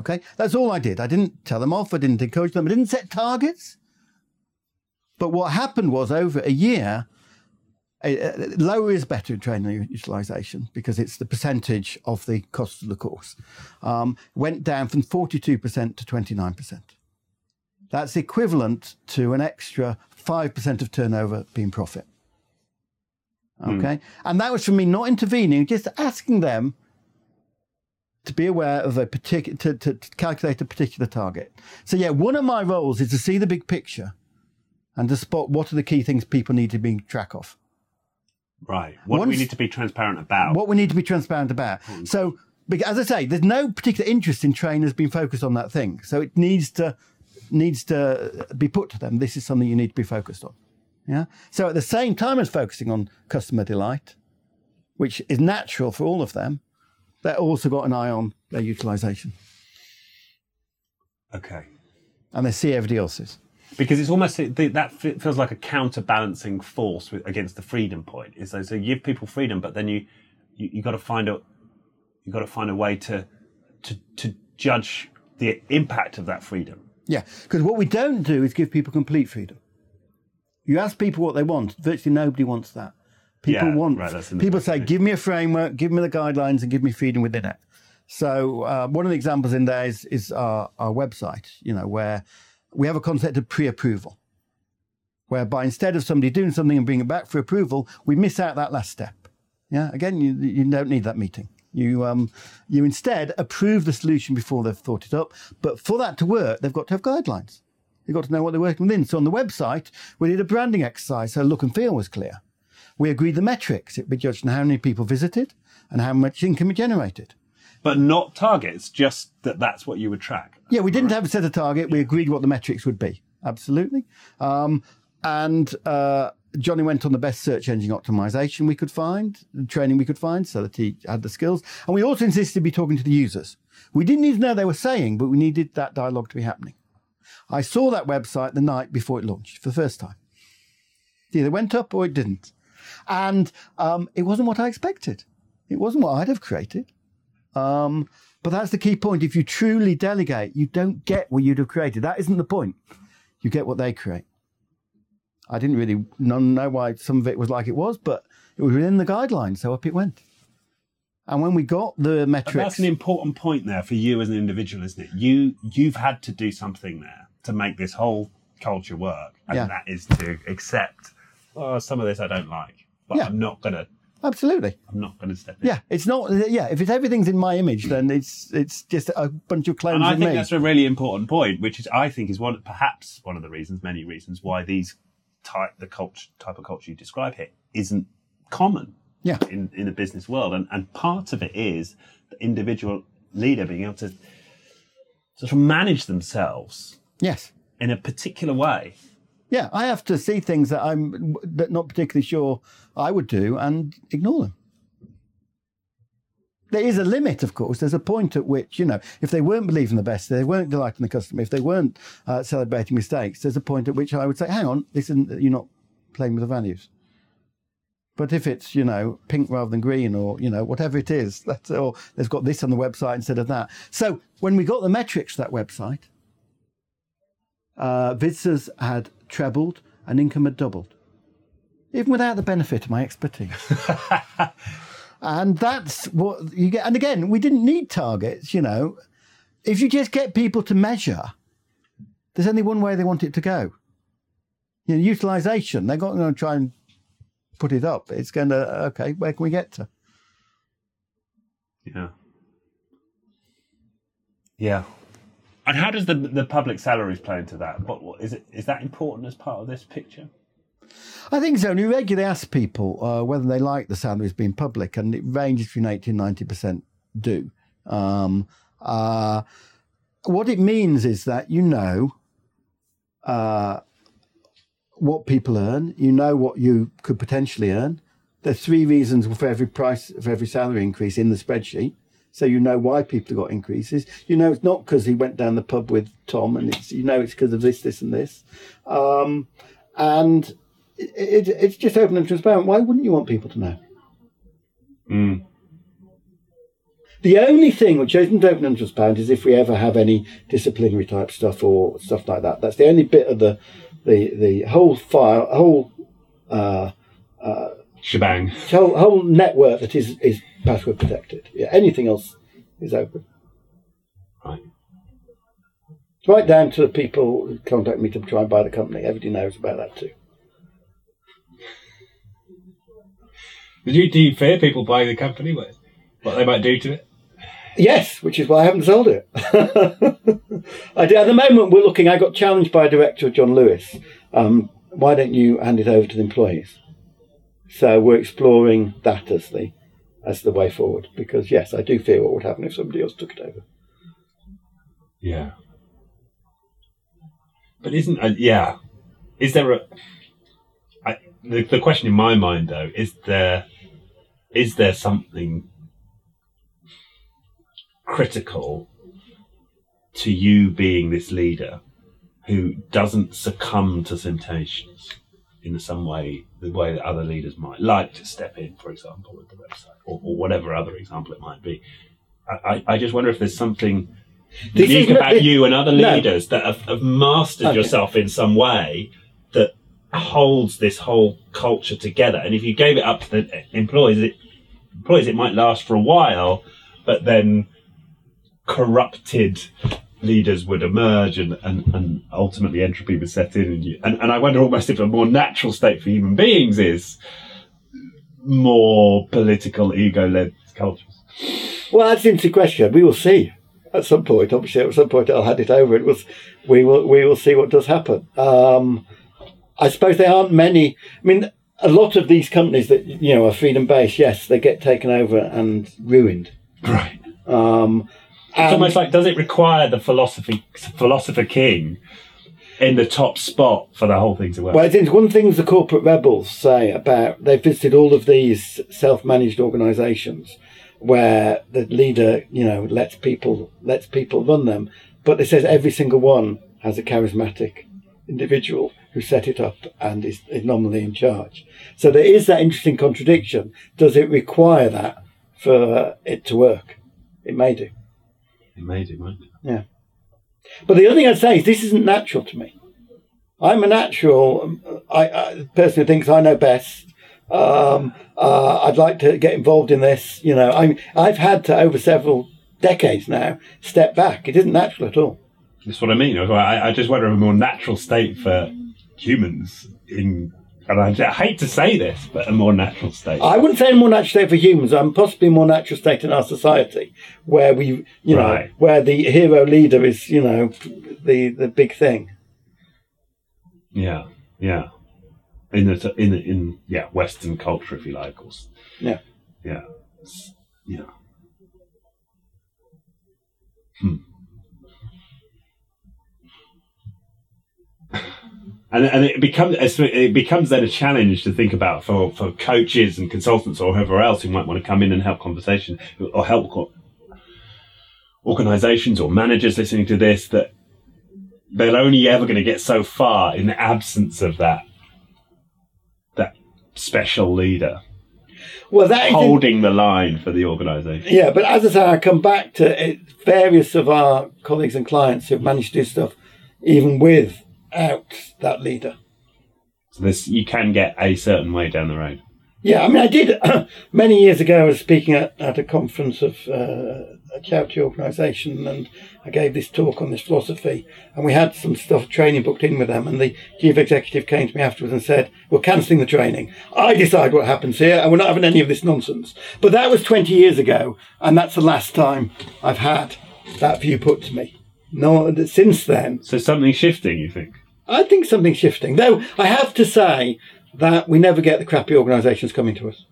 Okay, that's all I did. I didn't tell them off. I didn't encourage them. I didn't set targets. But what happened was over a year, lower is better in trainer utilisation because it's the percentage of the cost of the course. Went down from 42% to 29%. That's equivalent to an extra 5% of turnover being profit. Okay, and that was from me not intervening, just asking them to be aware of to calculate a particular target. So one of my roles is to see the big picture and to spot what are the key things people need to be track of. Right. We need to be transparent about. What we need to be transparent about. So, as I say, there's no particular interest in trainers being focused on that thing. So it needs to be put to them. This is something you need to be focused on. Yeah. So at the same time as focusing on customer delight, which is natural for all of them, they've also got an eye on their utilisation. Okay. And they see everybody else's. Because it's almost that feels like a counterbalancing force against the freedom point. Is so you give people freedom, but then you got to find a way to judge the impact of that freedom. Yeah, because what we don't do is give people complete freedom. You ask people what they want. Virtually nobody wants that. People say, "Give me a framework, give me the guidelines, and give me freedom within it." So one of the examples in there is our website. Where we have a concept of pre-approval, whereby instead of somebody doing something and bringing it back for approval, we miss out that last step. Yeah, again, you don't need that meeting. You instead approve the solution before they've thought it up. But for that to work, they've got to have guidelines. They've got to know what they're working within. So on the website, we did a branding exercise so look and feel was clear. We agreed the metrics. It'd be judged on how many people visited and how much income it generated. But not targets, just that's what you would track. Yeah, we didn't have a set of target. We agreed what the metrics would be. Absolutely. And Johnny went on the best search engine optimization we could find, the training we could find, so that he had the skills. And we also insisted to be talking to the users. We didn't need to know they were saying, but we needed that dialogue to be happening. I saw that website the night before it launched for the first time. It either went up or it didn't. And it wasn't what I expected. It wasn't what I'd have created. But that's the key point. If you truly delegate, you don't get what you'd have created. That isn't the point. You get what they create. I didn't really know why some of it was like it was, but it was within the guidelines, so up it went. And when we got the metrics... But that's an important point there for you as an individual, isn't it? You've had to do something there to make this whole culture work. And that is to accept, some of this I don't like, but I'm not going to... Absolutely. I'm not going to step in. Yeah, it's not... Yeah, if it's everything's in my image, then it's just a bunch of clones in me. And I think that's a really important point, which is, I think, is perhaps one of the reasons, many reasons, why the type of culture you describe here isn't common. Yeah. In the business world. And part of it is the individual leader being able to sort of manage themselves. Yes. In a particular way. Yeah, I have to see things that I'm not particularly sure I would do and ignore them. There is a limit, of course. There's a point at which, if they weren't believing the best, they weren't delighting the customer, if they weren't celebrating mistakes, there's a point at which I would say, hang on, you're not playing with the values. But if it's, pink rather than green or, whatever it is, or they've got this on the website instead of that. So when we got the metrics to that website, visitors had trebled and income had doubled, even without the benefit of my expertise. And that's what you get. And again, we didn't need targets, If you just get people to measure, there's only one way they want it to go. Utilisation, they're not going to try and put it up. It's going to, okay, where can we get to? Yeah. Yeah. And how does the public salaries play into that? What is that important as part of this picture? I think so. And you regularly ask people whether they like the salaries being public, and it ranges between 80 and 90% do. What it means is that what people earn, what you could potentially earn. There's three reasons for every price, for every salary increase in the spreadsheet. So why people got increases. It's not because he went down the pub with Tom, and it's because of this, this, and this. And it's just open and transparent. Why wouldn't you want people to know? Mm. The only thing which isn't open and transparent is if we ever have any disciplinary type stuff or stuff like that. That's the only bit of the whole file, whole shebang, whole network that is password protected. Yeah, anything else is open. Right. It's right down to the people who contact me to try and buy the company. Everybody knows about that too. Do you fear people buying the company? What they might do to it? Yes, which is why I haven't sold it. I do. At the moment, we're looking. I got challenged by a director, John Lewis. Why don't you hand it over to the employees? So we're exploring that as the way forward. Because yes, I do fear what would happen if somebody else took it over. Yeah. But isn't yeah? Is there a? The question in my mind though is there something critical to you being this leader who doesn't succumb to temptations in some way, the way that other leaders might, like to step in, for example, with the website or whatever other example it might be? I just wonder if there's something unique about you and other leaders that have mastered yourself in some way that holds this whole culture together. And if you gave it up to the employees, it might last for a while, but then corrupted leaders would emerge and ultimately entropy would set in. And I wonder almost if a more natural state for human beings is more political, ego-led cultures. Well, that's an interesting question. We will see at some point. Obviously, at some point I'll hand it over. We will see what does happen. I suppose there aren't many... I mean, a lot of these companies that are freedom-based, yes, they get taken over and ruined. Right. It's almost like, does it require the philosopher king in the top spot for the whole thing to work? Well, it's one thing the corporate rebels say about, they've visited all of these self-managed organisations where the leader, lets people run them. But it says every single one has a charismatic individual who set it up and is nominally in charge. So there is that interesting contradiction. Does it require that for it to work? It may do. It may do, right? Yeah. But the other thing I'd say is this isn't natural to me. I'm a natural, I person who thinks I know best. I'd like to get involved in this. You know, I've had to, over several decades now, step back. It isn't natural at all. That's what I mean. I just wonder of a more natural state for humans in, and I hate to say this, but a more natural state. I wouldn't say a more natural state for humans. I'm possibly a more natural state in our society where we, know, where the hero leader is, the big thing. Yeah. In Western culture, if you like, or yeah. And it becomes then a challenge to think about for coaches and consultants or whoever else who might want to come in and help conversation or help organizations or managers listening to this, that they're only ever going to get so far in the absence of that special leader. Well, that holding the line for the organisation. Yeah, but as I say, I come back to it, various of our colleagues and clients who've managed to do stuff even with. Out that leader. So this, you can get a certain way down the road. Yeah, I mean, I did many years ago. I was speaking at a conference of a charity organisation, and I gave this talk on this philosophy. And we had some stuff training booked in with them. And the chief executive came to me afterwards and said, "We're cancelling the training. I decide what happens here, and we're not having any of this nonsense." But that was 20 years ago, and that's the last time I've had that view put to me. No, since then. So something's shifting, you think? I think something's shifting. Though I have to say that we never get the crappy organisations coming to us.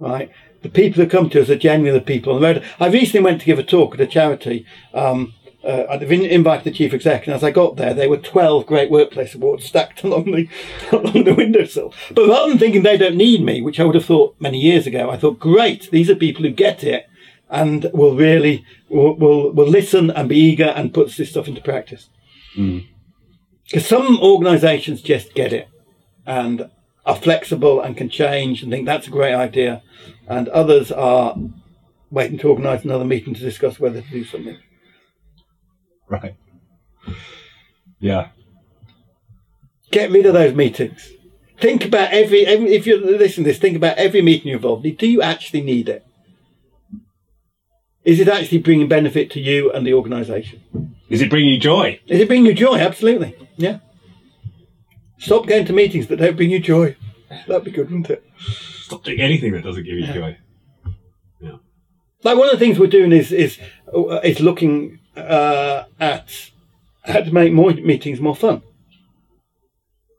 Right? The people who come to us are genuinely the people on the road. I recently went to give a talk at a charity. I'd invited the chief exec, and as I got there, there were 12 Great Workplace Awards stacked along the windowsill. But rather than thinking they don't need me, which I would have thought many years ago, I thought, great, these are people who get it. And will listen and be eager and puts this stuff into practice. Because some organisations just get it and are flexible and can change and think that's a great idea, and others are waiting to organise another meeting to discuss whether to do something. Right. Yeah. Get rid of those meetings. Think about every if you're listening to this, think about every meeting you're involved in. Do you actually need it? Is it actually bringing benefit to you and the organisation? Is it bringing you joy? Is it bringing you joy? Absolutely. Yeah. Stop going to meetings that don't bring you joy. That'd be good, wouldn't it? Stop doing anything that doesn't give you joy. Yeah. Like one of the things we're doing is looking at how to make more meetings more fun.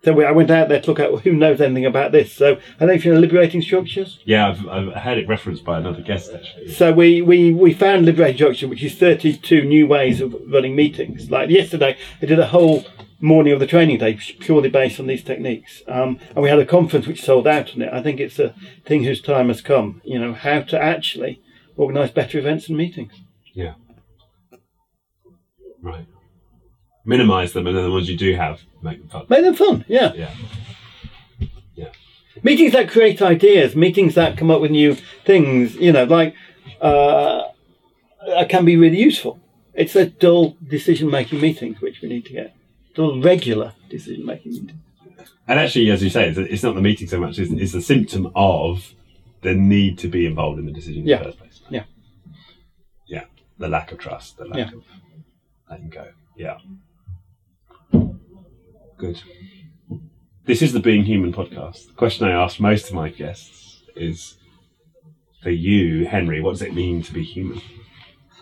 So I went out there to look at who knows anything about this. So I don't know if you know Liberating Structures? Yeah, I've had it referenced by another guest, actually. So we found Liberating Structures, which is 32 new ways of running meetings. Like yesterday, I did a whole morning of the training day purely based on these techniques. And we had a conference which sold out on it. I think it's a thing whose time has come, how to actually organise better events and meetings. Yeah. Right. Minimise them, and then the ones you do have, make them fun. Make them fun, yeah. Meetings that create ideas, meetings that come up with new things, can be really useful. It's a dull decision-making meetings which we need to get. Dull regular decision-making meetings. And actually, as you say, it's not the meeting so much; it's the symptom of the need to be involved in the decision in the first place. Yeah. Yeah. The lack of trust. The lack of letting go. Yeah. Good. This is the Being Human podcast. The question I ask most of my guests is, for you, Henry, what does it mean to be human?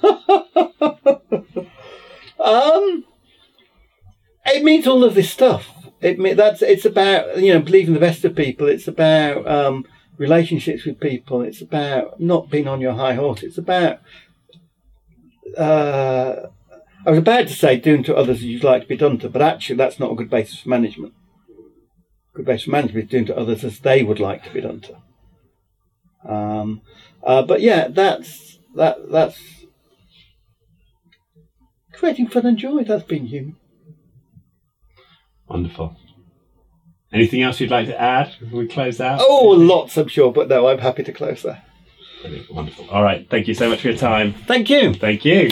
It means all of this stuff. It's about, believing the best of people. It's about relationships with people. It's about not being on your high horse. It's about... I was about to say doing to others as you'd like to be done to, but actually that's not a good basis for management. A good basis for management is doing to others as they would like to be done to. But yeah, that's Creating fun and joy, that's being human. Wonderful. Anything else you'd like to add before we close out? Oh, lots, I'm sure, but no, I'm happy to close there. Brilliant. Wonderful. All right. Thank you so much for your time. Thank you. Thank you.